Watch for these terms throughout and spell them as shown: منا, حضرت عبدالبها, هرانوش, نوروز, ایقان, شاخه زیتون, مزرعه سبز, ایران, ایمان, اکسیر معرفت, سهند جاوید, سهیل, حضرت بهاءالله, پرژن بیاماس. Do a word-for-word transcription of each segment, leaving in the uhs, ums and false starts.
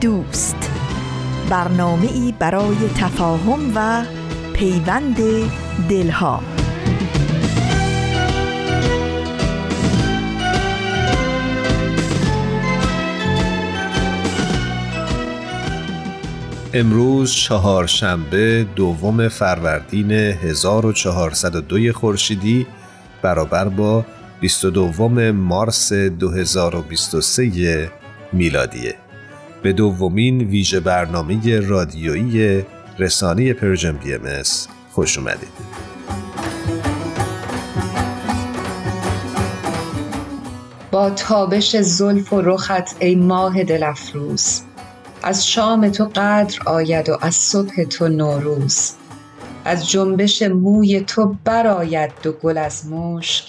دوست، برنامه‌ای برای تفاهم و پیوند دلها. امروز چهارشنبه دوم فروردین هزار و چهارصد و دو خورشیدی برابر با بیست و دو مارس دو هزار و بیست و سه میلادیه. به دومین ویژه برنامه رادیویی رسانه پرژن بیاماس خوش اومدید. با تابش زلف و رخت ای ماه دل افروز، از شام تو قدر آید و از صبح تو نوروز، از جنبش موی تو برآید دو گل از مشک،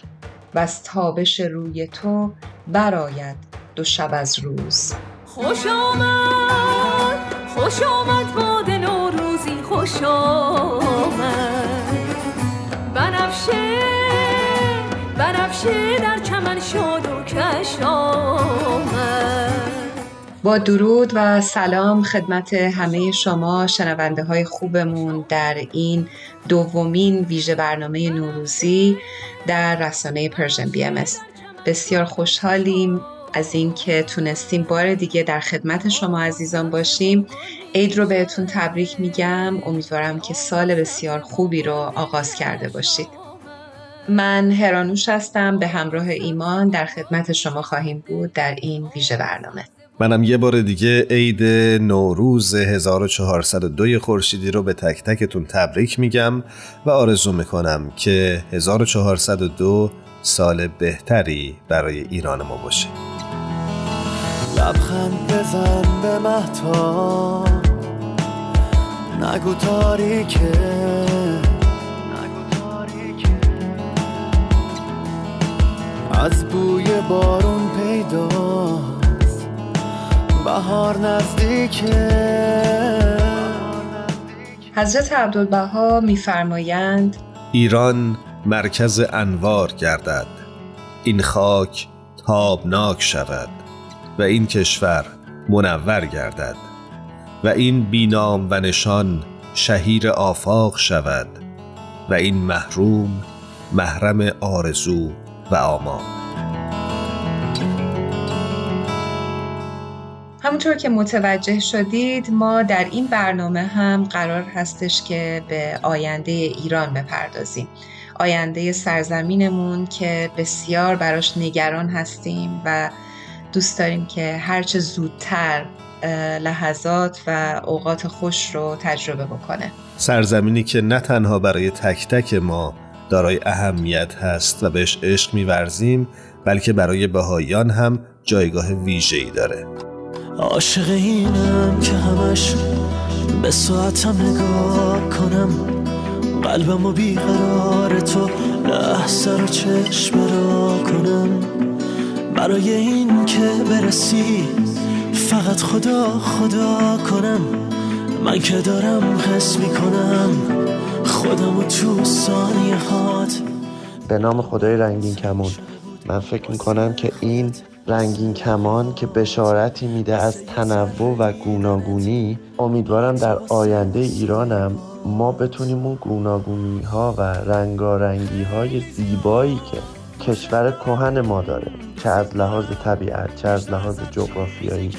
و از تابش روی تو برآید دو شب از روز. خوش آمد، خوش آمد باد نوروزی، خوش آمد بنفشه، بنفشه در چمن شاد و کش آمد. با درود و سلام خدمت همه شما شنونده های خوبمون در این دومین ویژه برنامه نوروزی در رسانه پرژن بیاماس. بسیار خوشحالیم از این که تونستیم بار دیگه در خدمت شما عزیزان باشیم. عید رو بهتون تبریک میگم، امیدوارم که سال بسیار خوبی رو آغاز کرده باشید. من هرانوش هستم، به همراه ایمان در خدمت شما خواهیم بود در این ویژه برنامه. منم یه بار دیگه عید نوروز هزار و چهارصد و دو خورشیدی رو به تک تکتون تبریک میگم و آرزو میکنم که هزار و چهارصد و دو سال بهتری برای ایران ما باشه. لبخند بزن به مهتاب، نگو تاریکه، نگو تاریکه، از بوی بارون پیداست بهار نزدیکه. حضرت عبدالبها می‌فرمایند ایران مرکز انوار گردد، این خاک تابناک شود و این کشور منور گردد و این بینام و نشان شهیر آفاق شود و این محروم محرم آرزو و آمان. همونطور که متوجه شدید ما در این برنامه هم قرار هستش که به آینده ایران بپردازیم، آینده سرزمینمون که بسیار براش نگران هستیم و دوست داریم که هرچه زودتر لحظات و اوقات خوش رو تجربه بکنه. سرزمینی که نه تنها برای تک تک ما دارای اهمیت هست و بهش عشق می‌ورزیم، بلکه برای بهاییان هم جایگاه ویژه‌ای داره. عاشق اینم که همش به ساعتم نگاه کنم، قلبم و بیقرار تو لحظه رو چشم را کنم، برای این که برسی فقط خدا خدا کنم، من که دارم حس میکنم خودم و تو ثانیه هات. به نام خدای رنگین کمان، من فکر میکنم که این رنگین کمان که بشارتی میده از تنوع و گوناگونی، امیدوارم در آینده ایرانم ما بتونیم اون گوناگونی ها و رنگارنگی های زیبایی که کشور کهن ما داره، چه از لحاظ طبیعت، چه از لحاظ جغرافیایی،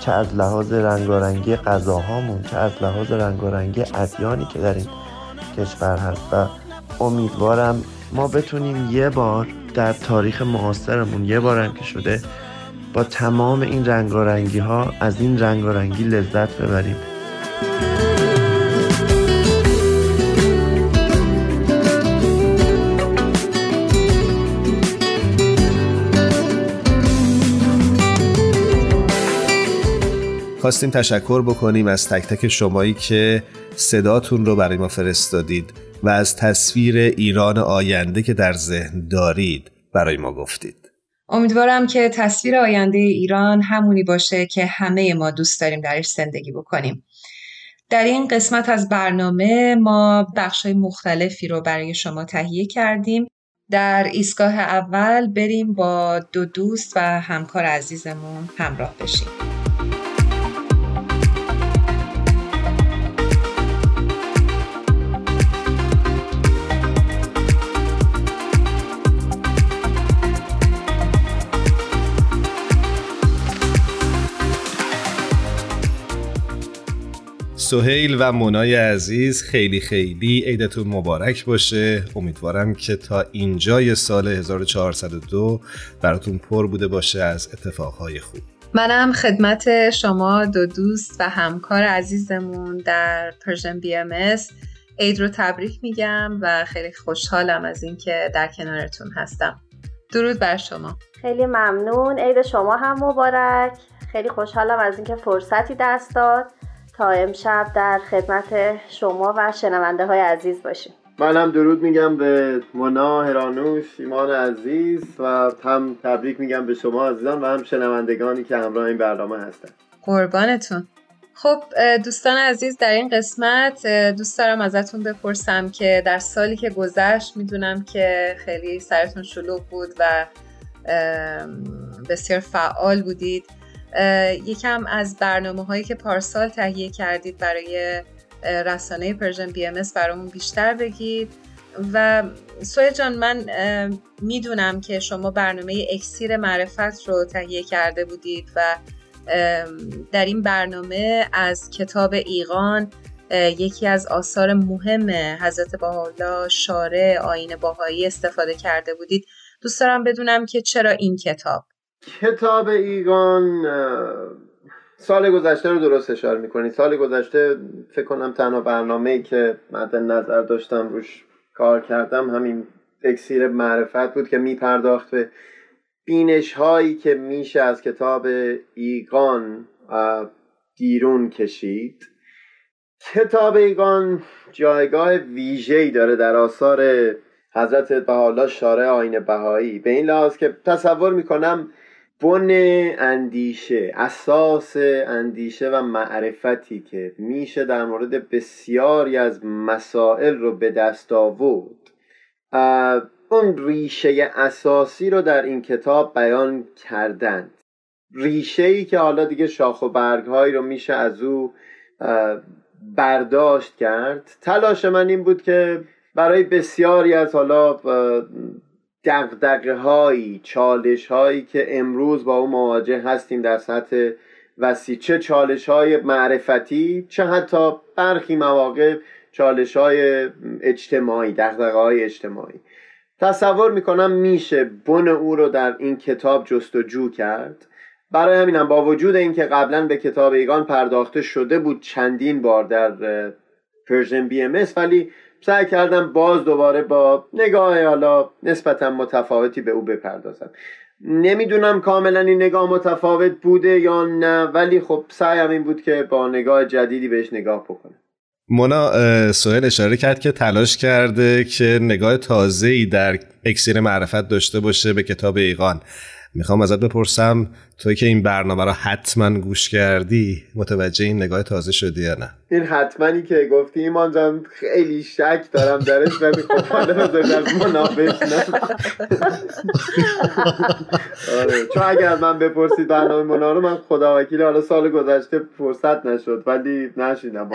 چه از لحاظ رنگارنگی غذاهامون، چه از لحاظ رنگارنگی ادیانی که در این کشور هست، و امیدوارم ما بتونیم یه بار در تاریخ معاصرمون، یه بار هم که شده، با تمام این رنگارنگی ها از این رنگارنگی لذت ببریم. خواستیم تشکر بکنیم از تک تک شمایی که صداتون رو برای ما فرستادید و از تصویر ایران آینده که در ذهن دارید برای ما گفتید. امیدوارم که تصویر آینده ایران همونی باشه که همه ما دوست داریم درش زندگی بکنیم. در این قسمت از برنامه ما بخش‌های مختلفی رو برای شما تهیه کردیم. در ایستگاه اول بریم با دو دوست و همکار عزیزمون همراه بشیم. سهیل و منای عزیز، خیلی خیلی عیدتون مبارک باشه. امیدوارم که تا اینجای سال هزار و چهارصد و دو براتون پر بوده باشه از اتفاقهای خوب. منم خدمت شما دو دوست و همکار عزیزمون در پرژن بیاماس عید رو تبریک میگم و خیلی خوشحالم از اینکه در کنارتون هستم. درود بر شما. خیلی ممنون. عید شما هم مبارک. خیلی خوشحالم از اینکه فرصتی دست داد تا امشب در خدمت شما و شنونده های عزیز باشیم. من هم درود میگم به منا، هرانوش، ایمان عزیز و هم تبریک میگم به شما عزیزان و هم شنوندگانی که همراه این برنامه هستن. قربانتون. خب دوستان عزیز، در این قسمت دوست دارم ازتون بپرسم که در سالی که گذشت میدونم که خیلی سرتون شلوغ بود و بسیار فعال بودید. یکم از برنامه‌هایی که پارسال تهیه کردید برای رسانه پرژن بیاماس برامون بیشتر بگید. و سهیل جان، من میدونم که شما برنامه اکسیر معرفت رو تهیه کرده بودید و در این برنامه از کتاب ایقان، یکی از آثار مهم حضرت بهاءالله شارع آیین بهایی، استفاده کرده بودید. دوست دارم بدونم که چرا این کتاب؟ کتاب ایقان سال گذشته رو درست اشاره میکنی. سال گذشته فکر کنم تنها برنامه‌ای که مد نظر داشتم روش کار کردم همین اکسیر معرفت بود که میپرداخت به بینش هایی که میشه از کتاب ایقان بیرون کشید. کتاب ایقان جایگاه ویژه‌ای داره در آثار حضرت بهاءالله شارع آیین بهایی، به این لحاظ که تصور میکنم بن اندیشه، اساس اندیشه و معرفتی که میشه در مورد بسیاری از مسائل رو به دست آورد، اون ریشه اساسی رو در این کتاب بیان کردند. ریشه‌ای که حالا دیگه شاخ و برگ‌هایی رو میشه از او برداشت کرد. تلاش من این بود که برای بسیاری از حالا دغدغه هایی، چالش هایی که امروز با اون مواجه هستیم در سطح وسیع، چه چالش های معرفتی، چه حتی برخی مواقع چالش های اجتماعی، دغدغه های اجتماعی، تصور میکنم میشه بن او رو در این کتاب جستجو کرد. برای همینم با وجود اینکه قبلا به کتاب ایقان پرداخته شده بود چندین بار در پرژن بیاماس، ولی سعی کردم باز دوباره با نگاه حالا نسبتا متفاوتی به او بپردازم. نمیدونم کاملا این نگاه متفاوت بوده یا نه، ولی خب سعیم این بود که با نگاه جدیدی بهش نگاه بکنم. منا، سهیل اشاره کرد که تلاش کرده که نگاه تازه‌ای در اکسیر معرفت داشته باشه به کتاب ایقان. میخوام ازت بپرسم توی که این برنامه را حتما گوش کردی، متوجه این نگاه تازه شدی یا نه؟ این حتمایی که گفتی ایمان جان، خیلی شک دارم درش و میخوام حالا بذارم از منابش نم. آره، چون اگر از من بپرسید برنامه منا رو، من خداوکیل حالا سال گذشته فرصت نشد ولی نشیدم.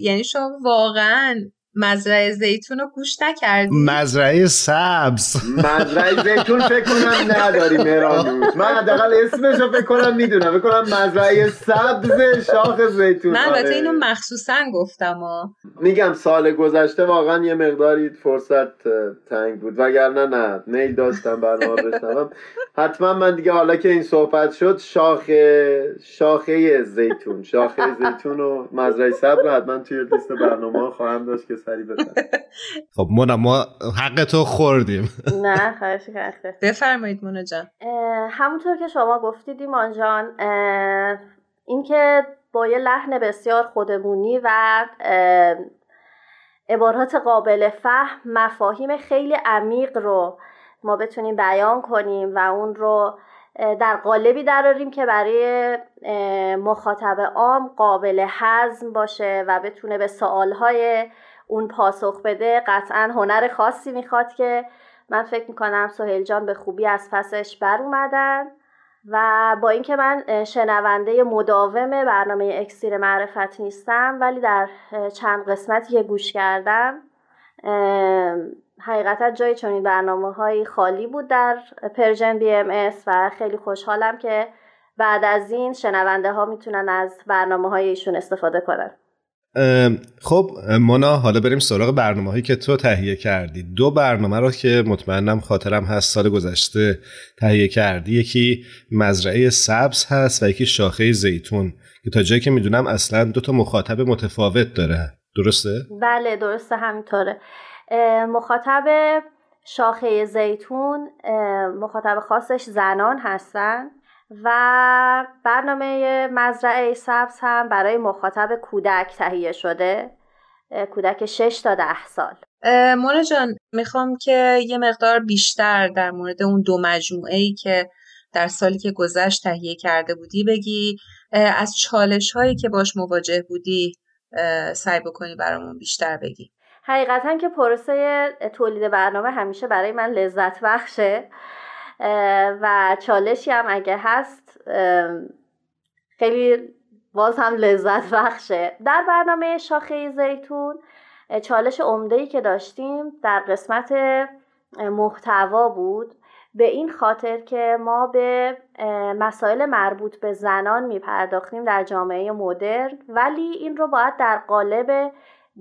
یعنی شما واقعاً مزرعه زیتون رو گوش نکردی؟ مزرعه سبز مزرعه زیتون فکر کنم نداری مهرانوش. من حداقل اسمش رو فکر کنم میدونم. فکر کنم مزرعه سبز شاخه زیتون. من البته اینو مخصوصا گفتم ها. میگم سال گذشته واقعا یه مقداری فرصت تنگ بود، وگرنه نه میل داشتم برنامه بشنوم. حتما من دیگه حالا که این صحبت شد شاخه شاخه زیتون شاخه زیتون و مزرعه سبز رو حتما توی لیست برنامه خواهم داشت که سری بزن. خب مونا، ما حق تو خوردیم. نه خواهش می‌کنم. بفرمایید مونا جان. همونطور که شما گفتید ایمان جان، اینکه با یه لحن بسیار خودمونی و عبارات قابل فهم مفاهیم خیلی عمیق رو ما بتونیم بیان کنیم و اون رو در قالبی دراریم که برای مخاطب عام قابل هضم باشه و بتونه به سوالهای اون پاسخ بده. قطعا هنر خاصی میخواد که من فکر میکنم سهیل جان به خوبی از پسش بر اومدن و با اینکه من شنونده مداوم برنامه اکسیر معرفت نیستم، ولی در چند قسمتی که گوش کردم حقیقتا جای چنین برنامه‌های خالی بود در پرژن بی ام اس و خیلی خوشحالم که بعد از این شنونده ها میتونن از برنامه‌های ایشون استفاده کنن. خب منا، حالا بریم سراغ برنامه‌هایی که تو تهیه کردی. دو برنامه رو که مطمئنم خاطرم هست سال گذشته تهیه کردی، یکی مزرعه سبز هست و یکی شاخه زیتون که تا جایی که میدونم اصلا دو تا مخاطب متفاوت داره، درسته؟ بله درسته، همینطوره. مخاطب شاخه زیتون مخاطب خاصش زنان هستن و برنامه مزرعه سبز هم برای مخاطب کودک تهیه شده، کودک شش تا ده سال. مونا جان، میخوام که یه مقدار بیشتر در مورد اون دو مجموعه‌ای که در سالی که گذشت تهیه کرده بودی بگی، از چالش هایی که باش مواجه بودی سعی بکنی برامون بیشتر بگی. حقیقتاً که پروسه تولید برنامه همیشه برای من لذت بخشه و چالشی هم اگه هست خیلی باز هم لذت بخشه. در برنامه شاخه زیتون چالش عمده‌ای که داشتیم در قسمت محتوا بود، به این خاطر که ما به مسائل مربوط به زنان میپرداختیم در جامعه مدرن، ولی این رو باید در قالب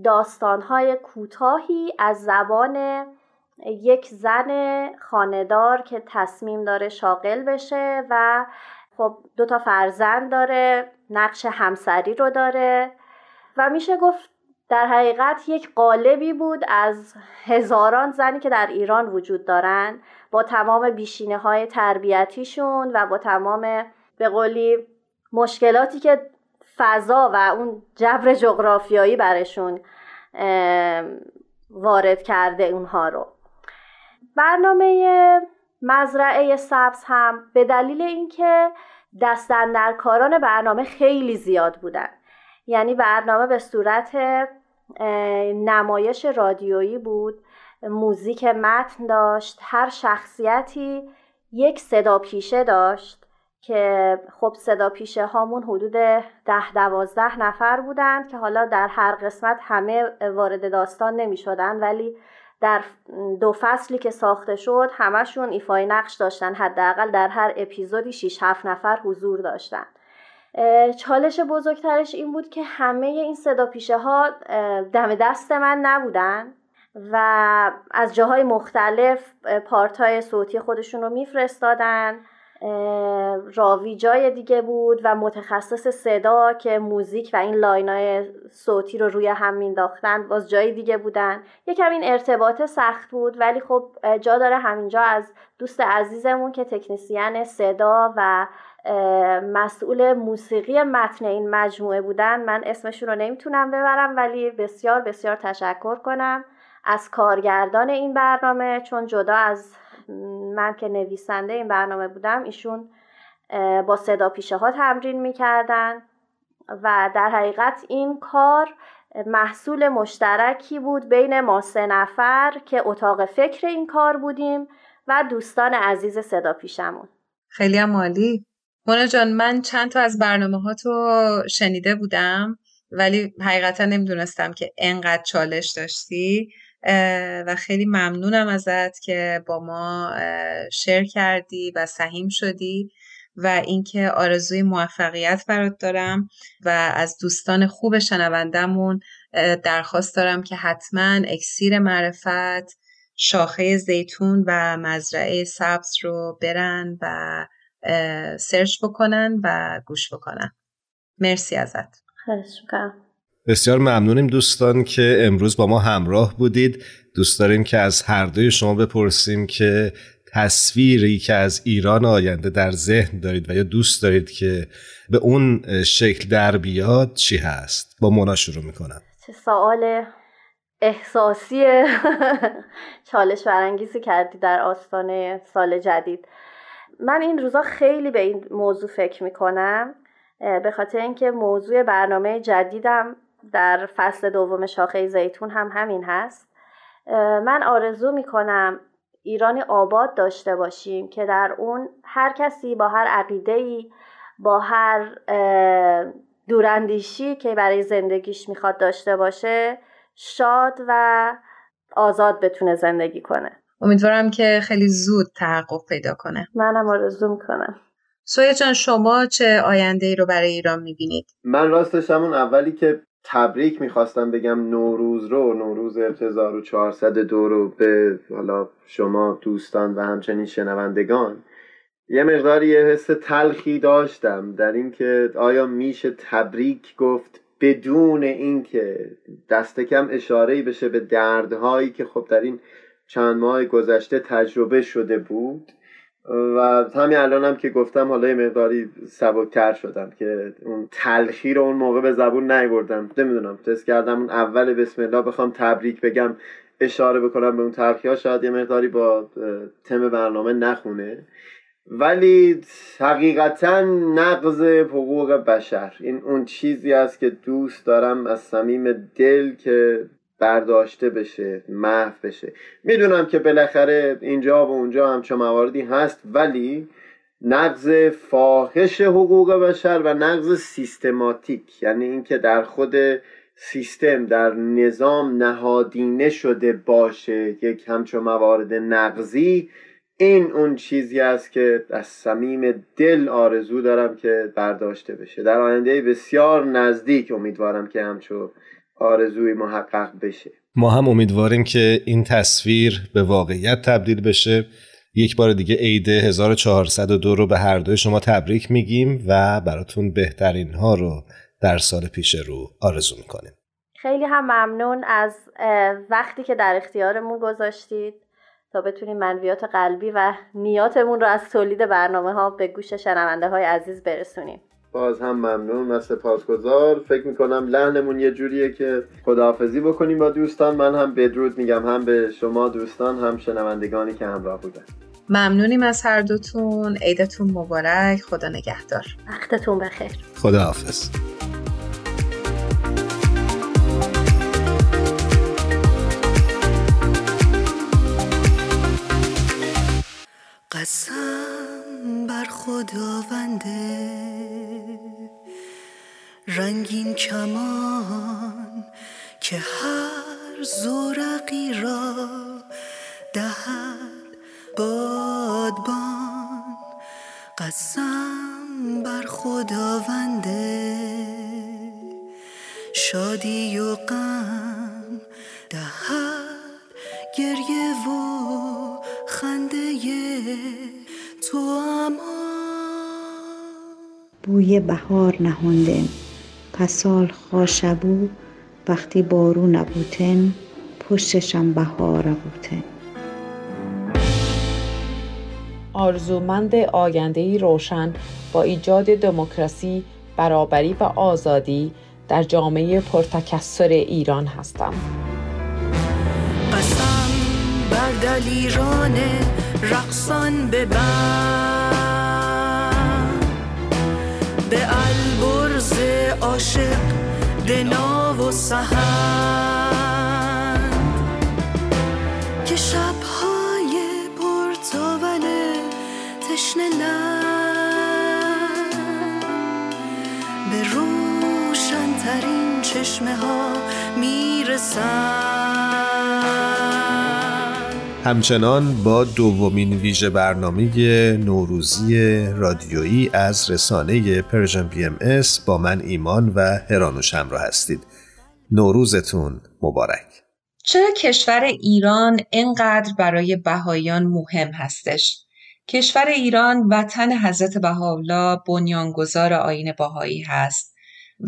داستان‌های کوتاهی از زبان یک زن خانه‌دار که تصمیم داره شاغل بشه و خب دو تا فرزند داره، نقش همسری رو داره و میشه گفت در حقیقت یک قالبی بود از هزاران زنی که در ایران وجود دارن، با تمام بیشینه‌های تربیتیشون و با تمام به قولی مشکلاتی که فضا و اون جبر جغرافیایی برشون وارد کرده اونها رو. برنامه مزرعه سبز هم به دلیل اینکه دست اندرکاران برنامه خیلی زیاد بودن، یعنی برنامه به صورت نمایش رادیویی بود، موزیک متن داشت، هر شخصیتی یک صداپیشه داشت که خب صداپیشه هامون حدود ده دوازده نفر بودند که حالا در هر قسمت همه وارد داستان نمی شدن، ولی در دو فصلی که ساخته شد همشون ایفای نقش داشتن، حداقل در هر اپیزودی شش هفت نفر حضور داشتن. چالش بزرگترش این بود که همه این صداپیشه ها دم دست من نبودن و از جاهای مختلف پارتای صوتی خودشون رو میفرستادن، راوی جای دیگه بود و متخصص صدا که موزیک و این لاینای صوتی رو روی هم مینداختن باز جای دیگه بودن. یکم این ارتباط سخت بود، ولی خب جا داره همینجا از دوست عزیزمون که تکنسین صدا و مسئول موسیقی متن این مجموعه بودن، من اسمشون رو نمیتونم ببرم، ولی بسیار بسیار تشکر کنم از کارگردان این برنامه، چون جدا از من که نویسنده این برنامه بودم ایشون با صدا پیشه ها تمرین میکردن و در حقیقت این کار محصول مشترکی بود بین ما سه نفر که اتاق فکر این کار بودیم و دوستان عزیز صدا پیشمون. خیلی هم عالی. مونا جان، من چند تا از برنامه ها تو شنیده بودم ولی حقیقتا نمیدونستم که انقدر چالش داشتی و خیلی ممنونم ازت که با ما شیر کردی و سهیم شدی و اینکه آرزوی موفقیت برات دارم و از دوستان خوب شنوندمون درخواست دارم که حتما اکسیر معرفت، شاخه زیتون و مزرعه سبز رو برن و سرچ بکنن و گوش بکنن. مرسی ازت. خواهش می‌کنم. بسیار ممنونیم دوستان که امروز با ما همراه بودید. دوست داریم که از هر دوی شما بپرسیم که تصویری که از ایران آینده در ذهن دارید و یا دوست دارید که به اون شکل در بیاد چی هست؟ با منا شروع میکنم. چه سوال احساسی چالش برانگیزی کردی در آستانه سال جدید. من این روزا خیلی به این موضوع فکر میکنم، به خاطر اینکه موضوع برنامه جدیدم در فصل دوم شاخه زیتون هم همین هست. من آرزو میکنم ایرانی آباد داشته باشیم که در اون هر کسی با هر عقیده‌ای، با هر دوراندیشی که برای زندگیش میخواد داشته باشه، شاد و آزاد بتونه زندگی کنه. امیدوارم که خیلی زود تحقق پیدا کنه. منم آرزو میکنم. سویا جان، شما چه آینده‌ای رو برای ایران میبینید؟ من راستش همون اولی که تبریک میخواستم بگم، نوروز رو نوروز هزار و چهارصد و دو رو به حالا شما دوستان و همچنین شنوندگان یه مقداری یه حس تلخی داشتم در این که آیا میشه تبریک گفت بدون این که دست کم اشاره‌ای بشه به دردهایی که خب در این چند ماه گذشته تجربه شده بود. و همین الان هم که گفتم حالا یه مقداری سبکتر شدم که اون تلخی رو اون موقع به زبون نیاوردم. نمیدونم، تست کردم اون اول بسم الله بخوام تبریک بگم اشاره بکنم به اون تلخی ها، شاید یه مقداری با تم برنامه نخونه. ولی حقیقتا نقض حقوق بشر این اون چیزی است که دوست دارم از صمیم دل که برداشته بشه، محو بشه. میدونم که بالاخره اینجا و اونجا همچون مواردی هست، ولی نقض فاحش حقوق بشر و نقض سیستماتیک، یعنی اینکه در خود سیستم، در نظام نهادینه شده باشه یک همچون موارد نقضی، این اون چیزی است که از صمیم دل آرزو دارم که برداشته بشه. در آینده بسیار نزدیک امیدوارم که همچون آرزوی محقق بشه. ما هم امیدواریم که این تصویر به واقعیت تبدیل بشه. یک بار دیگه عید هزار و چهارصد و دو رو به هر دوی شما تبریک میگیم و براتون بهترین ها رو در سال پیش رو آرزو میکنیم. خیلی هم ممنون از وقتی که در اختیارمون گذاشتید تا بتونیم منویات قلبی و نیاتمون رو از تولید برنامه ها به گوش شنونده های عزیز برسونیم. باز هم ممنون و سپاسگزار. فکر میکنم لحنمون یه جوریه که خداحافظی بکنیم با دوستان. من هم بدرود میگم، هم به شما دوستان، هم شنوندگانی که همراه بودن. ممنونیم از هر دوتون. عیدتون مبارک. خدا نگهدار. وقتتون بخیر. خداحافظ. قسم بر خداونده، رنگین کمان که هر زورقی را دهد بادبان. قسم بر خداونده، شادی و غم دهد گریه و خنده تو. اما بوی بهار نهانده پسال خاشبو، وقتی بارو نبوتن پشتشم بهار بوتن. آرزومند آینده‌ای روشن با ایجاد دموکراسی، برابری و آزادی در جامعه پرتکثر ایران هستم. قسم بر دل ایران رقصان ببند، به البرز عاشق دنا و سهند، که شب‌های پرتاول تشنه لب به روشن‌ترین چشمه‌ها میرسند. همچنان با دومین ویژه برنامه نوروزی رادیویی از رسانه پرژن بیاماس با من ایمان و هرانوش همراه هستید. نوروزتون مبارک. چرا کشور ایران اینقدر برای بهاییان مهم هستش؟ کشور ایران وطن حضرت بهاءالله بنیانگذار آیین بهایی هست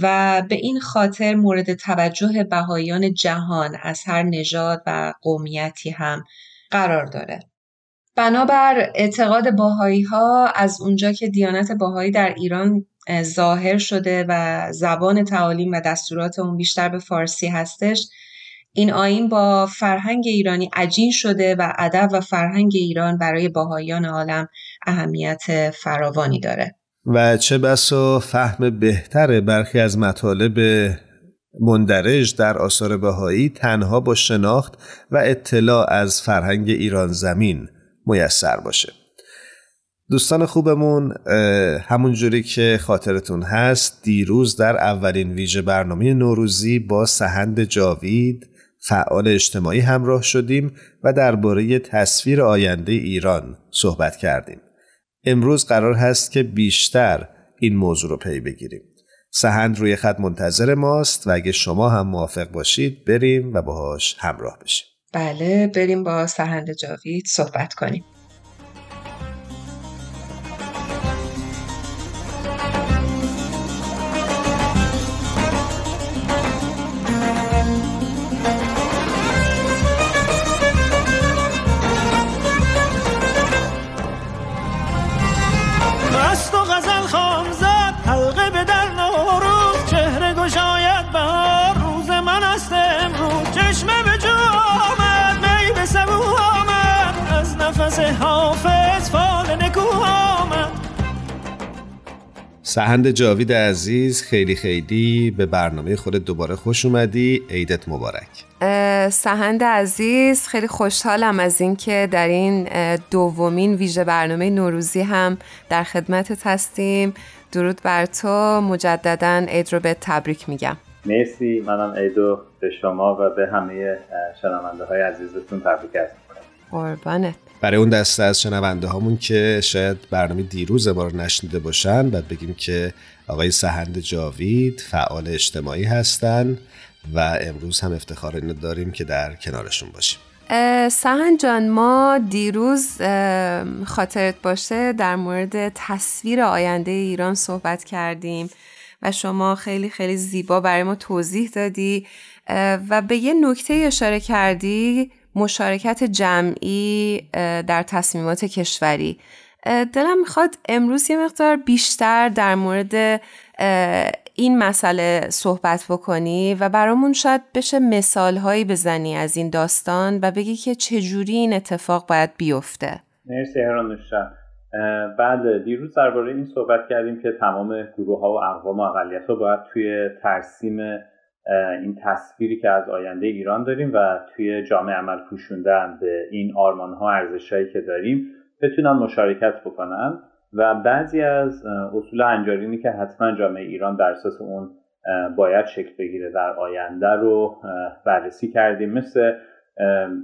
و به این خاطر مورد توجه بهاییان جهان از هر نژاد و قومیتی هم قرار داره. بنابر اعتقاد باهایی‌ها از اونجا که دیانت باهایی در ایران ظاهر شده و زبان تعالیم و دستورات اون بیشتر به فارسی هستش، این آیین با فرهنگ ایرانی عجین شده و ادب و فرهنگ ایران برای باهائیان عالم اهمیت فراوانی داره و چه بسا فهم بهتر برخی از مطالب مندرج در آثار بهایی تنها با شناخت و اطلاع از فرهنگ ایران زمین میسر باشه. دوستان خوبمون، همونجوری که خاطرتون هست دیروز در اولین ویژه برنامه نوروزی با سهند جاوید فعال اجتماعی همراه شدیم و درباره تصویر آینده ایران صحبت کردیم. امروز قرار هست که بیشتر این موضوع رو پی بگیریم. سهند روی خط منتظر ماست و اگه شما هم موافق باشید بریم و باهاش همراه بشیم. بله، بریم با سهند جاوید صحبت کنیم. سهند جاوید عزیز، خیلی خیلی به برنامه خودت دوباره خوش اومدی. عیدت مبارک. سهند عزیز، خیلی خوشحالم از این که در این دومین ویژه برنامه نوروزی هم در خدمتت هستیم. درود بر تو، مجدداً عید رو به تبریک میگم. مرسی، منم عید رو به شما و به همه شنونده های عزیزتون تبریک عرض می‌کنم. قربانت. برای اون دسته از شنونده هامون که شاید برنامه دیروز ما رو نشنیده باشن، بعد بگیم که آقای سهند جاوید فعال اجتماعی هستن و امروز هم افتخار اینو داریم که در کنارشون باشیم. سهند جان، ما دیروز خاطرت باشه در مورد تصویر آینده ایران صحبت کردیم و شما خیلی خیلی زیبا برای ما توضیح دادی و به یه نکته اشاره کردی، مشارکت جمعی در تصمیمات کشوری. دلم میخواد امروز یه مقدار بیشتر در مورد این مسئله صحبت بکنی و برامون شاید بشه مثالهایی بزنی از این داستان و بگی که چجوری این اتفاق باید بیفته. مرسی هرانوش جان. بعد دیروز درباره این صحبت کردیم که تمام گروه‌ها و اقوام و اقلیت‌ها باید توی ترسیم این تصویری که از آینده ایران داریم و توی جامعه عمل پوشوندن به این آرمان‌ها و ارزش‌هایی که داریم بتونن مشارکت بکنن و بعضی از اصول هنجارینی که حتما جامعه ایران بر اساس اون باید شکل بگیره در آینده رو بررسی کردیم، مثل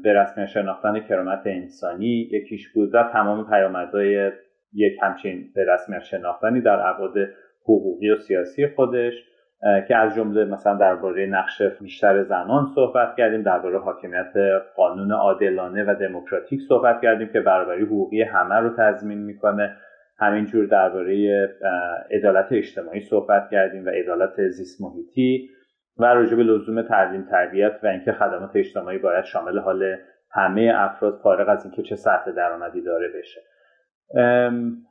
به رسمیت شناختن کرامت انسانی یکیش بود و تمام پیامدهای یک همچین به رسمیت شناختنی در ابعاد حقوقی و سیاسی خودش، که از جمله مثلا درباره نقش بیشتر زنان صحبت کردیم، درباره حاکمیت قانون عادلانه و دموکراتیک صحبت کردیم که برابری حقوقی همه رو تضمین میکنه، همینجور درباره عدالت اجتماعی صحبت کردیم و عدالت زیست محیطی و راجع به لزوم تعلیم تربیت و اینکه خدمات اجتماعی باید شامل حال همه افراد فارغ از اینکه چه سطح درآمدی داره بشه.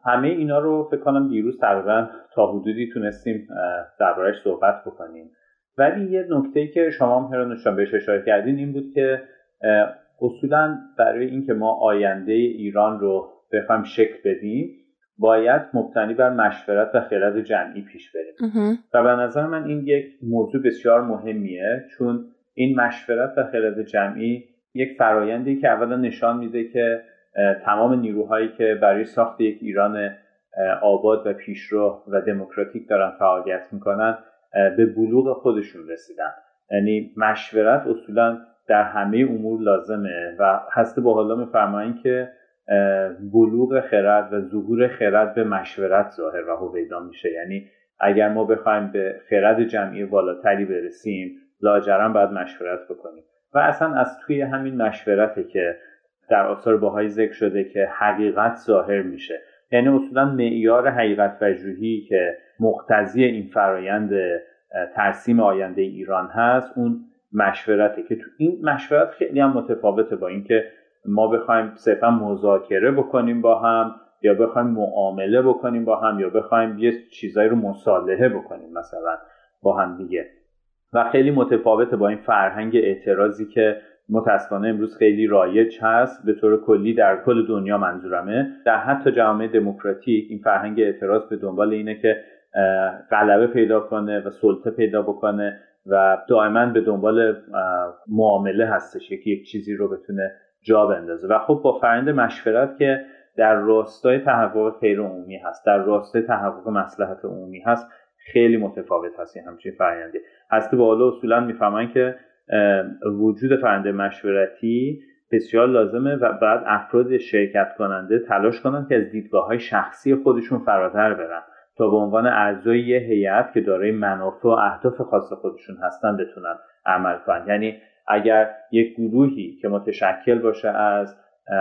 همه اینا رو فکر کنم دیروز تقریبا تا حدودی تونستیم درباره‌اش صحبت بکنیم. ولی یه نکته‌ای که شما هم هرانوش جان بهش اشاره کردین این بود که اصولاً برای اینکه ما آینده ایران رو بخوایم شکل بدیم باید مبتنی بر مشورت و خیرات جمعی پیش بریم و به نظر من این یک موضوع بسیار مهمیه، چون این مشورت و خیرات جمعی یک فرآیندی که اولا نشان میده که تمام نیروهایی که برای ساخت یک ایران آباد و پیشرو و دموکراتیک دارن فعالیت میکنن به بلوغ خودشون رسیدن. یعنی مشورت اصولا در همه امور لازمه و حضرت بهاءالله میفرمایند که بلوغ خرد و ظهور خرد به مشورت ظاهر و هویدا میشه. یعنی اگر ما بخوایم به خرد جمعی والاتری برسیم لاجرم باید مشورت بکنیم و اصلا از توی همین مشورته که در آثار بهایی ذکر شده که حقیقت ظاهر میشه. یعنی اصولا معیار حقیقت وجوهی که مقتضی این فرایند ترسیم آینده ایران هست اون مشورته که تو این مشورت خیلی هم متفاوته با اینکه ما بخوایم صرفا مذاکره بکنیم با هم یا بخوایم معامله بکنیم با هم یا بخوایم یه چیزایی رو مصالحه بکنیم مثلا با هم دیگه، و خیلی متفاوته با این فرهنگ اعتراضی که متاسفانه امروز خیلی رایج هست به طور کلی در کل دنیا. منظورمه در حتی جامعه دموکراتیک این فرهنگ اعتراض به دنبال اینه که غلبه پیدا کنه و سلطه پیدا بکنه و دائما به دنبال معامله هستش، یکی یک چیزی رو بتونه جا بندازه. و خب با فرآیند مشورت که در راستای تحقق خیر عمومی هست، در راستای تحقق مصلحت عمومی هست، خیلی متفاوت هست همچین فرآیندی. حضرت بهاءالله اصولا میفهمن که وجود فرآیند مشورتی بسیار لازمه و بعد افراد شرکت کننده تلاش کنن که از دیدگاه‌های شخصی خودشون فراتر برن تا به عنوان اعضای یه هیئت که دارای منافع و اهداف خاص خودشون هستن بتونن عمل کنن. یعنی اگر یک گروهی که متشکل باشه از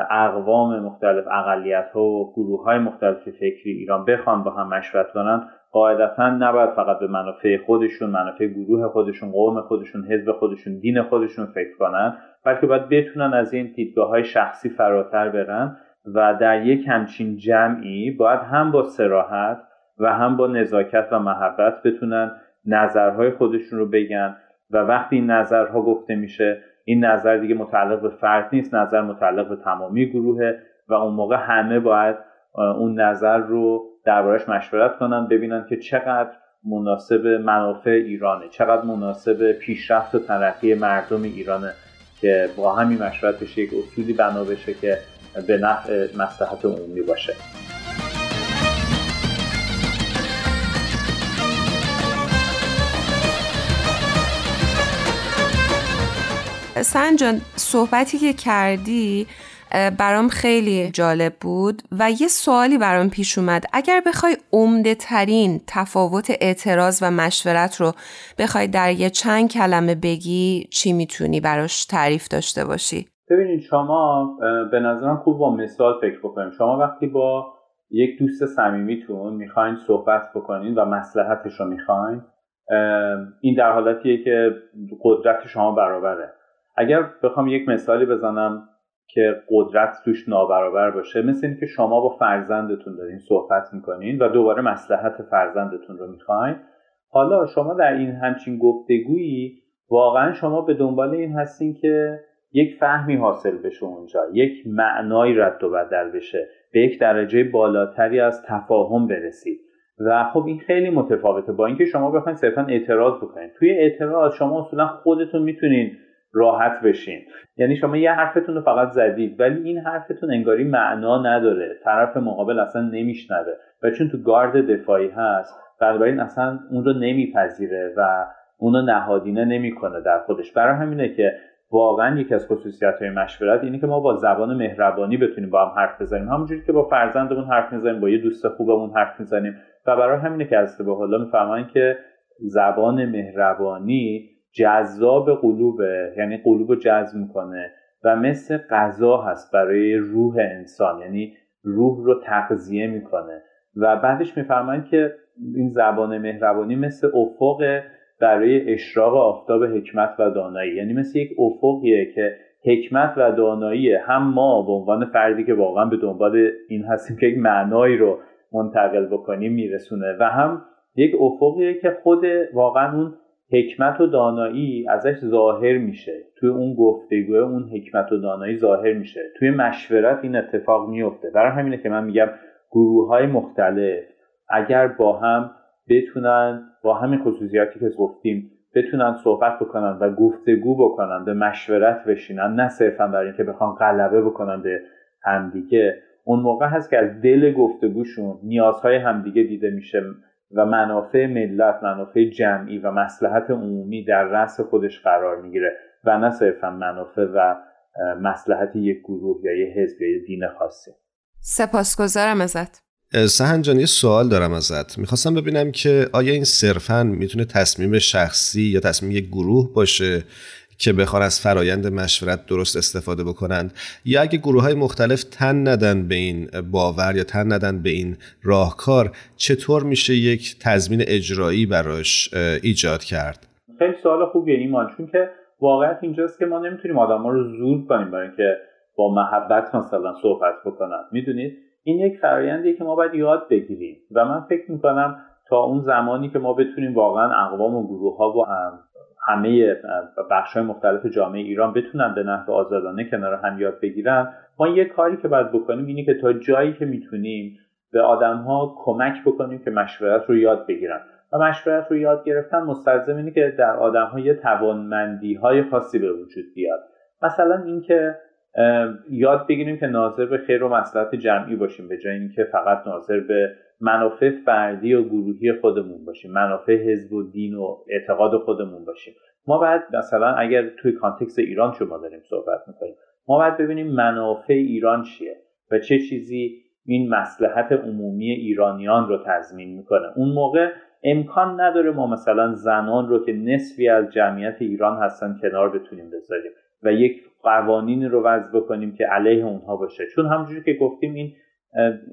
اقوام مختلف، اقلیت‌ها و گروه‌های مختلف فکری ایران بخوان با هم مشورت کنن، قاعدتاً نباید فقط به منافع خودشون، منافع گروه خودشون، قوم خودشون، حزب خودشون، دین خودشون فکر کنن، بلکه باید بتونن از این دیدگاه‌های شخصی فراتر برن و در یک همچین جمعی باید هم با صراحت و هم با نزاکت و محبت بتونن نظرهای خودشون رو بگن. و وقتی این نظرها گفته میشه، این نظر دیگه متعلق به فرد نیست، نظر متعلق به تمامی گروهه و اون موقع همه باید اون نظر رو دربارش مشورت کنن، ببینن که چقدر مناسب منافع ایرانه، چقدر مناسب پیشرفت و ترقی مردم ایرانه که با همین مشورت بشه، یک اصولی بنا بشه که به نفع مصلحت عمومی باشه. سهند جان، صحبتی که کردی برام خیلی جالب بود و یه سوالی برام پیش اومد. اگر بخوای عمده ترین تفاوت اعتراض و مشورت رو بخوای در یه چند کلمه بگی، چی میتونی براش تعریف داشته باشی؟ ببینید، شما به نظرم خوب با مثال فکر بکنیم. شما وقتی با یک دوست صمیمیتون میخواین صحبت بکنین و مصلحتش رو میخواین، این در حالتیه که قدرت شما برابره. اگر بخوام یک مثالی بزنم که قدرت توش نابرابر باشه، مثل این که شما با فرزندتون دارین صحبت میکنین و دوباره مصلحت فرزندتون رو میخواین. حالا شما در این همچین گفتگویی واقعا شما به دنبال این هستین که یک فهمی حاصل بشه، اونجا یک معنای رد و بدل بشه، به یک درجه بالاتری از تفاهم برسید. و خب این خیلی متفاوته با اینکه شما بخواید صرفا اعتراض بکنید. توی اعتراض شما اصولا خودتون میتونین راحت بشین، یعنی شما یه حرفتون رو فقط زدید ولی این حرفتون انگاری معنا نداره، طرف مقابل اصلا نمیشنوه و چون تو گارد دفاعی هست بنابراین اصلا اون رو نمیپذیره و اون رو نهادینه نمیکنه در خودش. برای همینه که واقعا یکی از خصوصیت‌های مشورت اینه که ما با زبان مهربانی بتونیم با هم حرف بزنیم، همونجوری که با فرزندمون حرف میزنیم، با یه دوست خوبمون حرف میزنیم. و برای همینه که حضرت بهاءالله میفرمایند که زبان مهربانی جذاب قلوبه، یعنی قلوبو جذب میکنه و مثل غذا هست برای روح انسان، یعنی روح رو تغذیه میکنه. و بعدش میفرمایند که این زبان مهربانی مثل افق برای اشراق آفتاب حکمت و دانایی، یعنی مثل یک افقیه که حکمت و دانایی هم ما به عنوان فردی که واقعا به دنبال این هستیم که یک معنایی رو منتقل بکنیم میرسونه، و هم یک افقیه که خود واقعا اون حکمت و دانایی ازش ظاهر میشه، توی اون گفتگو اون حکمت و دانایی ظاهر میشه، توی مشورت این اتفاق میفته. برای همینه که من میگم گروه‌های مختلف اگر با هم بتونن با همین خصوصیاتی که گفتیم بتونن صحبت بکنن و گفتگو بکنن، به مشورت بشینن، نه صرفا برای اینکه بخوان غلبه بکنن به همدیگه، اون موقع هست که از دل گفتگوشون نیازهای همدیگه دیده میشه و منافع ملت، منافع جمعی و مصلحت عمومی در رأس خودش قرار میگیره و نه صرفا منافع و مصلحت یک گروه یا یک حزب یا یک دین خاصی. سپاسگزارم ازت. سهند جان، یه سوال دارم ازت. میخواستم ببینم که آیا این صرفا میتونه تصمیم شخصی یا تصمیم یک گروه باشه که بخوان از فرایند مشورت درست استفاده بکنند، یا اگه گروه‌های مختلف تن ندن به این باور یا تن ندن به این راهکار، چطور میشه یک تضمین اجرایی براش ایجاد کرد؟ خیلی سوال خوبیه ایمان، چون که واقعیت اینجاست که ما نمیتونیم آدم‌ها رو زور کنیم برای اینکه با محبت مثلا صحبت بکنم. میدونید این یک فرآیندیه که ما باید یاد بگیریم و من فکر میکنم تا اون زمانی که ما بتونیم واقعا اقوام و گروه ها و همه بخش‌های مختلف جامعه ایران بتونن به نحو آزادانه کنار هم یاد بگیرن، ما یه کاری که باید بکنیم اینه که تا جایی که میتونیم به آدم‌ها کمک بکنیم که مشورت رو یاد بگیرن و مشورت رو یاد گرفتن مستلزم اینه که در آدم‌ها یه توانمندی‌های خاصی به وجود بیاد. مثلا اینکه یاد بگیریم که ناظر به خیر و مصلحت جمعی باشیم به جای اینکه فقط ناظر به منافع فردی و گروهی خودمون باشیم، منافع حزب و دین و اعتقاد خودمون باشیم. ما باید مثلا اگر توی کانتکست ایران شما داریم صحبت می‌کنیم، ما باید ببینیم منافع ایران چیه و چه چیزی این مصلحت عمومی ایرانیان رو تضمین می‌کنه. اون موقع امکان نداره ما مثلا زنان رو که نصفی از جمعیت ایران هستن کنار بتونیم بذاریم و یک قوانین رو وضع بکنیم که علیه اونها باشه، چون همونجوری که گفتیم این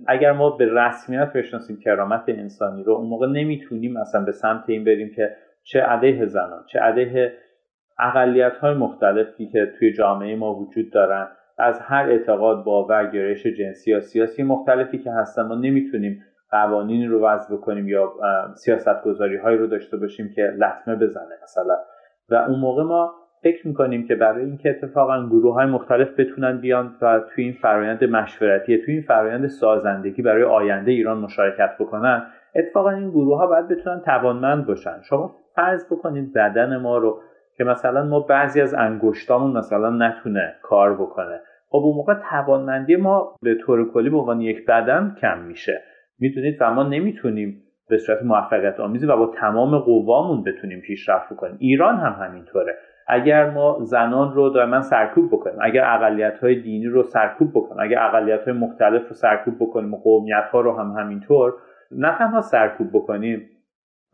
اگر ما به رسمیت بشناسیم کرامت انسانی رو، اون موقع نمیتونیم اصلا به سمت این بریم که چه علیه زنان، چه علیه اقلیت‌های مختلفی که توی جامعه ما وجود دارن، از هر اعتقاد، باور، گرایش جنسی یا سیاسی مختلفی که هستن، ما نمیتونیم قوانین رو وضع بکنیم یا سیاست‌گذاری‌هایی رو داشته باشیم که لطمه بزنه مثلا. و اون موقع ما فکر میکنیم که برای اینکه اتفاقا گروه‌های مختلف بتونن بیان و توی این فرآیند مشورتی، توی این فرآیند سازندگی برای آینده ایران مشارکت بکنن، اتفاقا این گروه‌ها باید بتونن توانمند باشن. شما فرض بکنید بدن ما رو که مثلا ما بعضی از انگشتامون مثلا نتونه کار بکنه، خب اون موقع توانمندی ما به طور کلی به عنوان یک بدن کم میشه. میدونید و ما نمیتونیم به صورت موفقیت آمیزی و با تمام قوامون بتونیم پیشرفت کنیم. ایران هم همینطوره. اگر ما زنان رو دائما سرکوب بکنیم، اگر اقلیت‌های دینی رو سرکوب بکنیم، اگر اقلیت‌های مختلف رو سرکوب بکنیم و قومیت‌ها رو هم همینطور، نه تنها سرکوب بکنیم،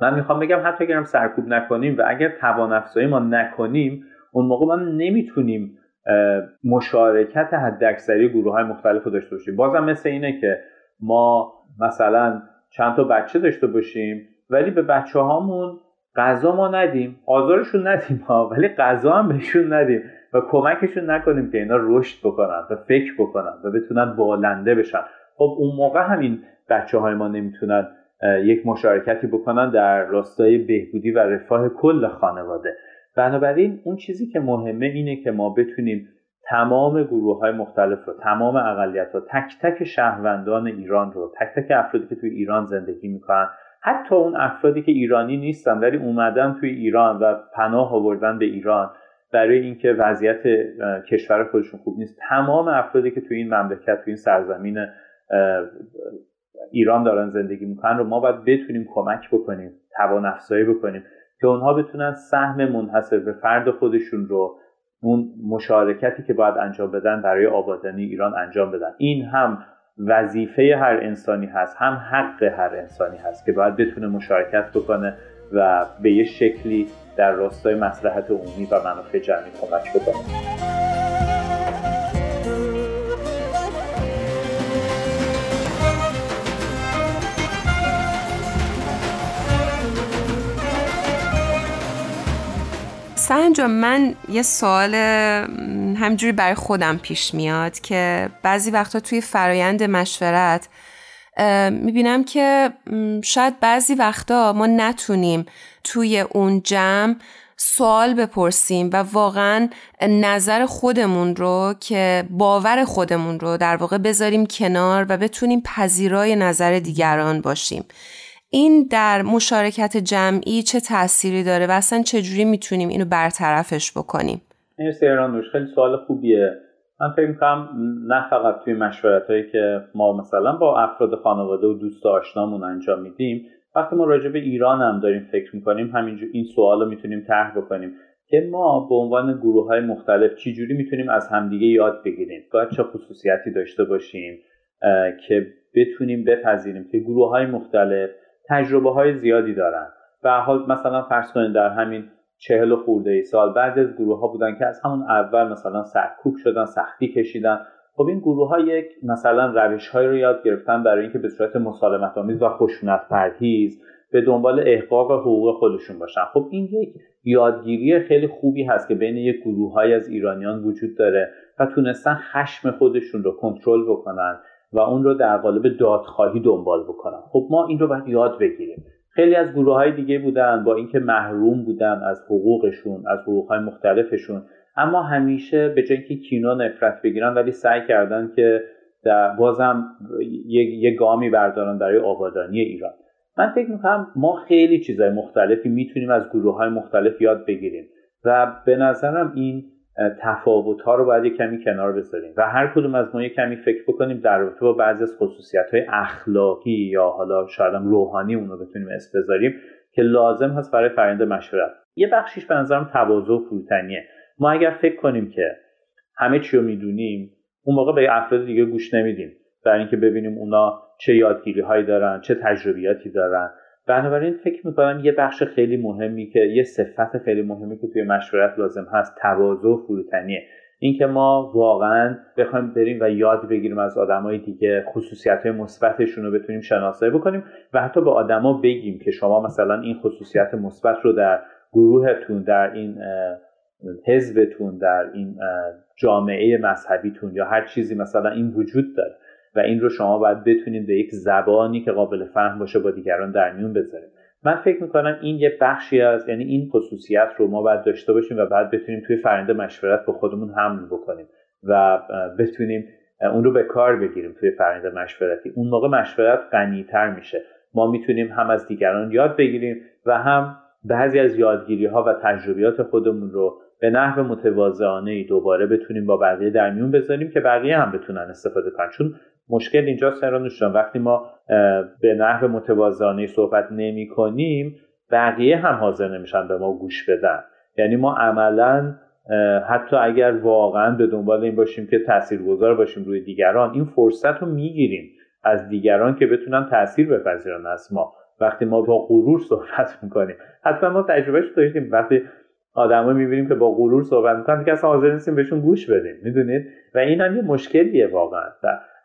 من میخوام بگم حتی اگرم سرکوب نکنیم و اگر توانافزایی ما نکنیم، اون موقع ما نمیتونیم مشارکت حداکثری گروه‌های مختلف رو داشته باشیم. بازم مثل اینه که ما مثلا چند تا بچه داشته باشیم ولی به بچه‌هامون غذا ما ندیم، آزارشون ندیم ها، ولی غذا هم بهشون ندیم و کمکشون نکنیم که اینا رشد بکنن و فکر بکنن و بتونن بالنده بشن. خب اون موقع همین بچه‌های ما نمیتونن یک مشارکتی بکنن در راستای بهبودی و رفاه کل خانواده. بنابراین اون چیزی که مهمه اینه که ما بتونیم تمام گروه‌های مختلف رو، تمام اقلیت‌ها، تک تک شهروندان ایران رو، تک تک افرادی که توی ایران زندگی می‌کنن، حتی اون افرادی که ایرانی نیستن ولی اومدن توی ایران و پناه آوردن به ایران برای اینکه وضعیت کشور خودشون خوب نیست، تمام افرادی که توی این مملکت، توی این سرزمین ایران دارن زندگی میکنن رو ما باید بتونیم کمک بکنیم، توان افزایی بکنیم که اونها بتونن سهم منحصر به فرد خودشون رو، اون مشارکتی که باید انجام بدن برای آبادانی ایران انجام بدن. این هم وظیفه هر انسانی هست، هم حق هر انسانی هست که باید بتونه مشارکت بکنه و به یه شکلی در راستای مصلحت عمومی و منافع جمعی کمک بکنه. سهند، من یه سوال همجوری برای خودم پیش میاد که بعضی وقتا توی فرایند مشورت میبینم که شاید بعضی وقتا ما نتونیم توی اون جمع سوال بپرسیم و واقعا نظر خودمون رو، که باور خودمون رو در واقع بذاریم کنار و بتونیم پذیرای نظر دیگران باشیم. این در مشارکت جمعی چه تأثیری داره و اصلا چجوری میتونیم اینو برطرفش بکنیم؟ مرسی هرانوش، خیلی سوال خوبیه. من فکر می‌کنم نه فقط توی مشورت‌هایی که ما مثلا با افراد خانواده و دوست و آشنامون انجام میدیم، وقتی ما راجع به ایران هم داریم فکر می‌کنیم همینجور این سوال رو میتونیم طرح بکنیم که ما به عنوان گروه‌های مختلف چجوری میتونیم از همدیگه یاد بگیریم، باید چه خصوصیتی داشته باشیم که بتونیم بپذیریم که گروه‌های مختلف تجربه های زیادی دارن. به هر حال مثلا فرض کنید در همین چهل خورده ای سال بعضی از گروه ها بودن که از همون اول مثلا سرکوب شدن، سختی کشیدن. خب این گروه ها یک مثلا روش هایی رو یاد گرفتن برای اینکه به صورت مسالمت آمیز و خشونت پرهیز به دنبال احقاق حقوق خودشون باشن. خب این یک یادگیری خیلی خوبی هست که بین یک گروه‌های از ایرانیان وجود داره و تونستن خشم خودشون رو کنترل بکنن و اون رو در قالب دادخواهی دنبال بکنن. خب ما این رو باید یاد بگیریم. خیلی از گروه‌های دیگه بودن با اینکه محروم بودن از حقوقشون، از حقوق‌های مختلفشون، اما همیشه به جای اینکه کینه و نفرت بگیرن ولی سعی کردن که در بازم یه گامی بردارن برای آبادانی ایران. من فکر میکنم ما خیلی چیزهای مختلفی میتونیم از گروه‌های مختلف یاد بگیریم و به نظرم این تفاوت‌ها رو باید کمی کنار بذاریم و هر کدوم از ما یه کمی فکر بکنیم در رابطه با بعضی از خصوصیت‌های اخلاقی یا حالا شاید هم روحانی اون رو بتونیم اسم بذاریم که لازم هست برای فرآیند مشورت. یه بخشیش به نظرم تواضع و فروتنیه. ما اگر فکر کنیم که همه چی رو می‌دونیم، اون موقع به افراد دیگه گوش نمیدیم برای اینکه ببینیم اونا چه یادگیری‌هایی دارن، چه تجربیاتی دارن. بنابراین فکر می‌کنم یه بخش خیلی مهمی که یه صفت خیلی مهمی که توی مشورت لازم هست تواضع و فروتنیه. اینکه ما واقعاً بخوایم بریم و یاد بگیریم از آدمای دیگه، خصوصیت‌های مثبتشون رو بتونیم شناسایی بکنیم و حتی به آدما بگیم که شما مثلا این خصوصیت مثبت رو در گروهتون، در این حزبتون، در این جامعه مذهبیتون یا هر چیزی مثلا این وجود داره و این رو شما باید بتونید به یک زبانی که قابل فهم باشه با دیگران در میون بذارید. من فکر میکنم این یه بخشی از، یعنی این خصوصیت رو ما باید داشته باشیم و بعد بتونیم توی فرآیند مشورت به خودمون حمل بکنیم و بتونیم اون رو به کار بگیریم توی فرآیند مشورتی. اون موقع مشورت غنی‌تر میشه. ما میتونیم هم از دیگران یاد بگیریم و هم بعضی از یادگیری‌ها و تجربیات خودمون رو به نحو متواضعانه‌ای دوباره بتونیم با بقیه در میون بذاریم که بقیه هم بتونن استفاده کنن. چون مشکل اینجاست هرانوش جان، وقتی ما به نحو متواضعانه صحبت نمی کنیم بقیه هم حاضر نمیشن به ما گوش بدن. یعنی ما عملاً حتی اگر واقعاً به دنبال این باشیم که تاثیرگذار باشیم روی دیگران، این فرصت رو میگیریم از دیگران که بتونن تاثیر بپذیرن از ما. وقتی ما با غرور صحبت میکنیم، حتما ما تجربهش داشتیم، وقتی آدمو میبینیم که با غرور صحبت میکنن دیگه اصلا حاضر نیستیم بهشون گوش بدیم، میدونید؟ و این هم یه مشکلیه واقعاً.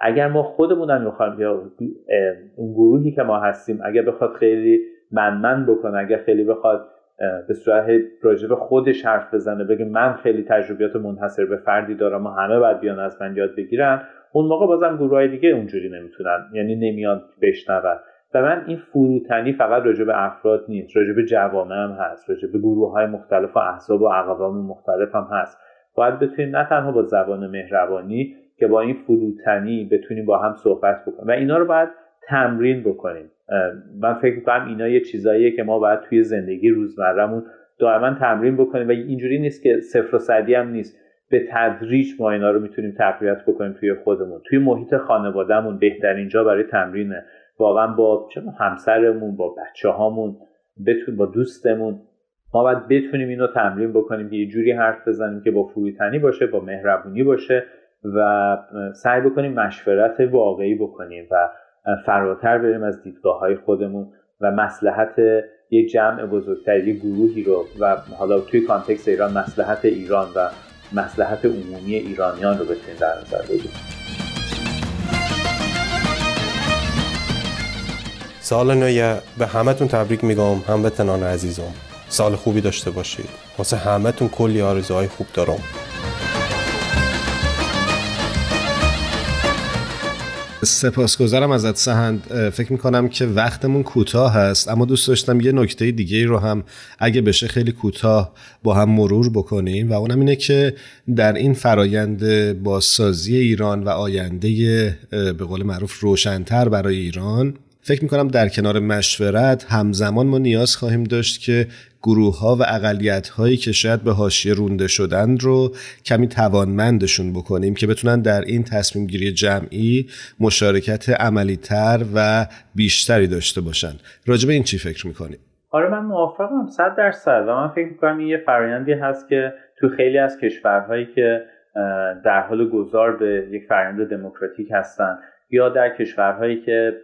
اگر ما خودمون هم میخوایم یا اون گروهی که ما هستیم اگر بخواد خیلی منمن بکنه، اگر خیلی بخواد به صورت راجب خودش حرف بزنه، بگه من خیلی تجربیات منحصر به فردی دارم و همه باید بیان از من یاد بگیرن، اون موقع بازم گروهای دیگه اونجوری نمیتونن، یعنی نمیان بشنون. و من این فروتنی فقط راجب افراد نیست، راجب جوامع هم هست، راجب گروه‌های مختلف و احزاب و اقوام مختلف هم هست. باید بتونیم نه تنها با زبان مهربانی که با این فروتنی بتونیم با هم صحبت بکنیم و اینا رو باید تمرین بکنیم. من فکر می‌کنم اینا یه چیزاییه که ما باید توی زندگی روزمرهمون دائما تمرین بکنیم و اینجوری نیست که صفر و صدی هم نیست. به تدریج ما اینا رو میتونیم تقویت بکنیم توی خودمون، توی محیط خانوادهمون. بهترین جا برای تمرینه واقعا، با همسرمون، با بچه‌هامون، بتون با دوستمون. ما باید بتونیم اینو تمرین بکنیم که یه جوری حرف بزنیم که با فروتنی باشه، با مهربونی باشه و سعی بکنیم مشورت واقعی بکنیم و فراتر بریم از دیدگاه‌های خودمون و مصلحت یه جمع بزرگتر، یه گروهی رو و حالا توی کانتکست ایران مصلحت ایران و مصلحت عمومی ایرانیان رو بتونیم در نظر بگیریم. سال نو به همتون تبریک میگم، هموطنان عزیزم. سال خوبی داشته باشید. واسه همتون کلی آرزوهای خوب دارم. سپاسگزارم ازت سهند. فکر میکنم که وقتمون کوتاه هست، اما دوست داشتم یه نکته دیگه رو هم اگه بشه خیلی کوتاه با هم مرور بکنیم و اونم اینه که در این فرایند بازسازی ایران و آینده به قول معروف روشن‌تر برای ایران، فکر میکنم در کنار مشورت همزمان ما نیاز خواهیم داشت که گروه‌ها و اقلیت‌هایی که شاید به حاشیه رونده شدن رو کمی توانمندشون بکنیم که بتونن در این تصمیم‌گیری جمعی مشارکت عملی‌تر و بیشتری داشته باشن. راجب این چی فکر میکنی؟ آره من موافقم صد درصد و من فکر میکنم این یه فرآیندی هست که تو خیلی از کشورهایی که در حال گذار به یک فرآیند دموکراتیک هستن یا در کشورهایی که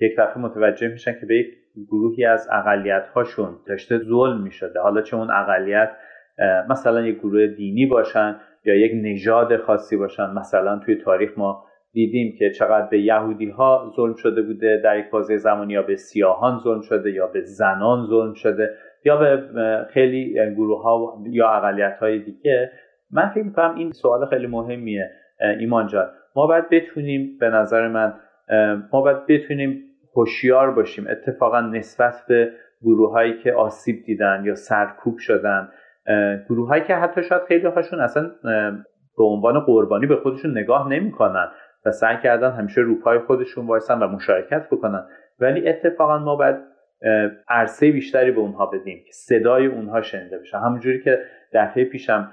یک دفعه متوجه میشن که به یک گروهی از اقلیت‌هاشون داشته ظلم می‌شده، حالا چه اون اقلیت مثلا یک گروه دینی باشن یا یک نژاد خاصی باشن. مثلا توی تاریخ ما دیدیم که چقدر به یهودی ها ظلم شده بوده در یک بازه زمانی، یا به سیاهان ظلم شده، یا به زنان ظلم شده، یا به خیلی گروه ها یا اقلیت های دیگه. من فکر می‌کنم این سوال خیلی مهمیه ایمان جان. ما باید بتونیم، به نظر من ما باید بتونیم هوشیار باشیم اتفاقا نسبت به گروه هایی که آسیب دیدن یا سرکوب شدن، گروه هایی که حتی شاید خیلی هاشون اصلا به عنوان قربانی به خودشون نگاه نمی کنن و سعی کردن همیشه روپای خودشون وایسن و مشارکت بکنن، ولی اتفاقا ما باید عرصه بیشتری به اونها بدیم که صدای اونها شنیده بشه. همونجوری که دفعه پیشم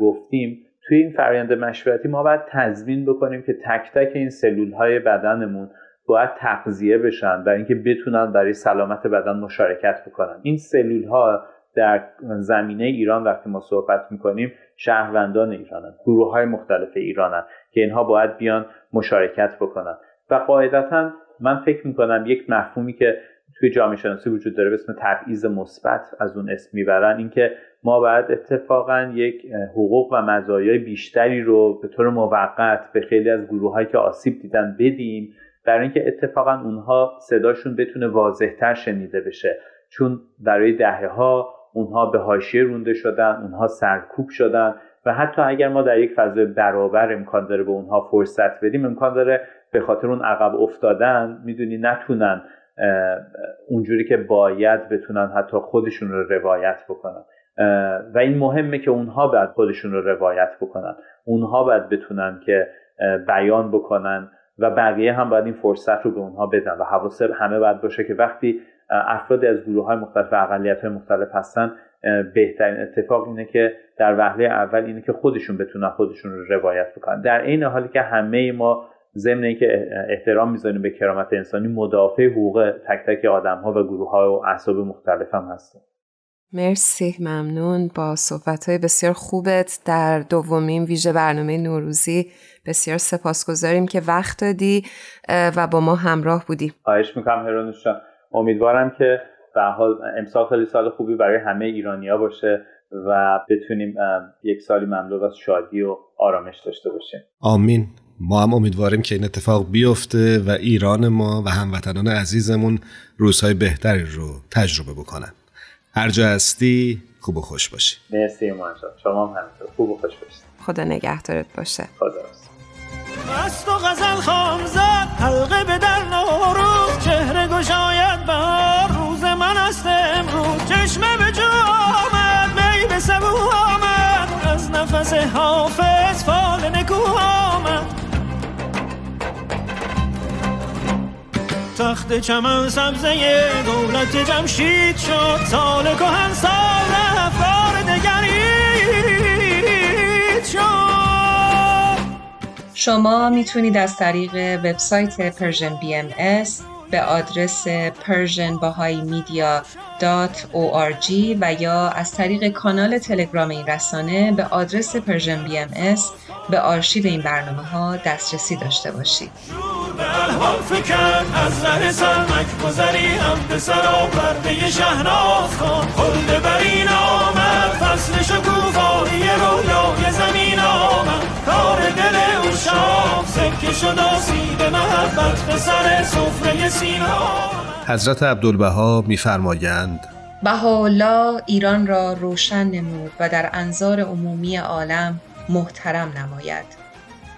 گفتیم، توی این فرآیند مشورتی ما باید تضمین بکنیم که تک تک این سلول‌های بدنمون باید تغذیه بشن برای اینکه بتونن برای سلامت بدن مشارکت بکنن. این سلول‌ها در زمینه ایران وقتی ما صحبت می‌کنیم، شهروندان ایرانن، گروه‌های مختلف ایرانن که اینها باید بیان مشارکت بکنن. و قاعدتاً من فکر می‌کنم یک مفهومی که توی جامعه شناسی وجود داره به اسم تبعیض مثبت از اون اسم میبرن، اینکه ما باید اتفاقا یک حقوق و مزایای بیشتری رو به طور موقت به خیلی از گروهایی که آسیب دیدن بدیم، برای اینکه اتفاقا اونها صداشون بتونه واضح‌تر شنیده بشه، چون برای دهه‌ها اونها به حاشیه رونده شدن، اونها سرکوب شدن و حتی اگر ما در یک فضای برابر امکان داره به اونها فرصت بدیم، امکان داره به خاطر اون عقب افتادن میدونی نتونن اونجوری که باید بتونن حتی خودشون رو روایت بکنن. و این مهمه که اونها باید خودشون رو روایت بکنن، اونها باید بتونن که بیان بکنن و بقیه هم باید این فرصت رو به اونها بدن و حواس همه باید باشه که وقتی افراد از گروه‌های مختلف و اقلیت‌های مختلف هستن، بهترین اتفاق اینه که در وهله اول اینه که خودشون بتونن خودشون رو روایت بکنن، در عین حالی که همه ما ضمن اینکه احترام میذاریم به کرامت انسانی، مدافع حقوق تک تک آدم‌ها و گروه‌ها و احزاب مختلف هم هستیم. مرسی، ممنون. با صحبت‌های بسیار خوبت در دومین ویژه برنامه نوروزی بسیار سپاسگزاریم که وقت دادی و با ما همراه بودی. خواهش می‌کنم هرانوش جان. امیدوارم که به حال امسال خیلی سال خوبی برای همه ایرانی‌ها باشه و بتونیم یک سالی مملو از شادی و آرامش داشته باشیم. آمین. ما هم امیدواریم که این اتفاق بیفته و ایران ما و هموطنان عزیزمون روزهای بهتری رو تجربه بکنن. هر جا هستی خوب و خوش باشی. مرسی ایمان جان، شما هم همینطور خوب و خوش باشی. خدا نگهدارت باشه. خدا هست مست و غزل خام زد حلقه به در نوروز، چهره گشاید بهار، روز من است امروز، چشمه به جو آمد، می به سبو آمد، از نفس حافظ فال نکو آمد، تخت چمن سبزه دولت جمشید شد، سال کهن سال افکار دگرید شد. شما میتونید از طریق وبسایت پرژن بی ام اس به آدرس پرژن بهایی مدیا دات او آر جی و یا از طریق کانال تلگرام این رسانه به آدرس پرژن بی ام اس به آرشیو این برنامه ها دسترسی داشته باشید. حضرت عبدالبها می‌فرمایند بهاءالله ایران را روشن نمود و در انظار عمومی عالم محترم نماید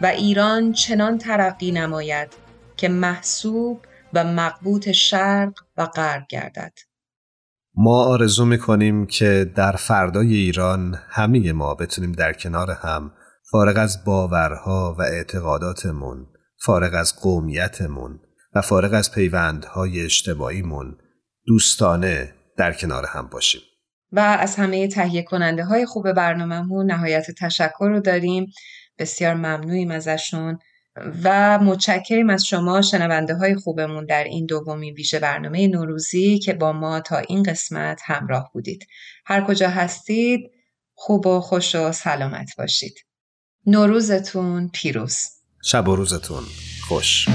و ایران چنان ترقی نماید که محسوب و مقبول شرق و غرب گردد. ما آرزو می‌کنیم که در فردای ایران همه ما بتونیم در کنار هم، فارغ از باورها و اعتقاداتمون، فارغ از قومیتمون و فارغ از پیوندهای اجتماعیمون، دوستانه در کنار هم باشیم. و از همه تهیه کننده های خوب برنامه‌مون نهایت تشکر رو داریم. بسیار ممنونیم ازشون و متشکریم از شما شنونده های خوبمون در این دومین ویژه برنامه نوروزی که با ما تا این قسمت همراه بودید. هر کجا هستید خوب و خوش و سلامت باشید. نوروزتون پیروز. شب و روزتون خوش.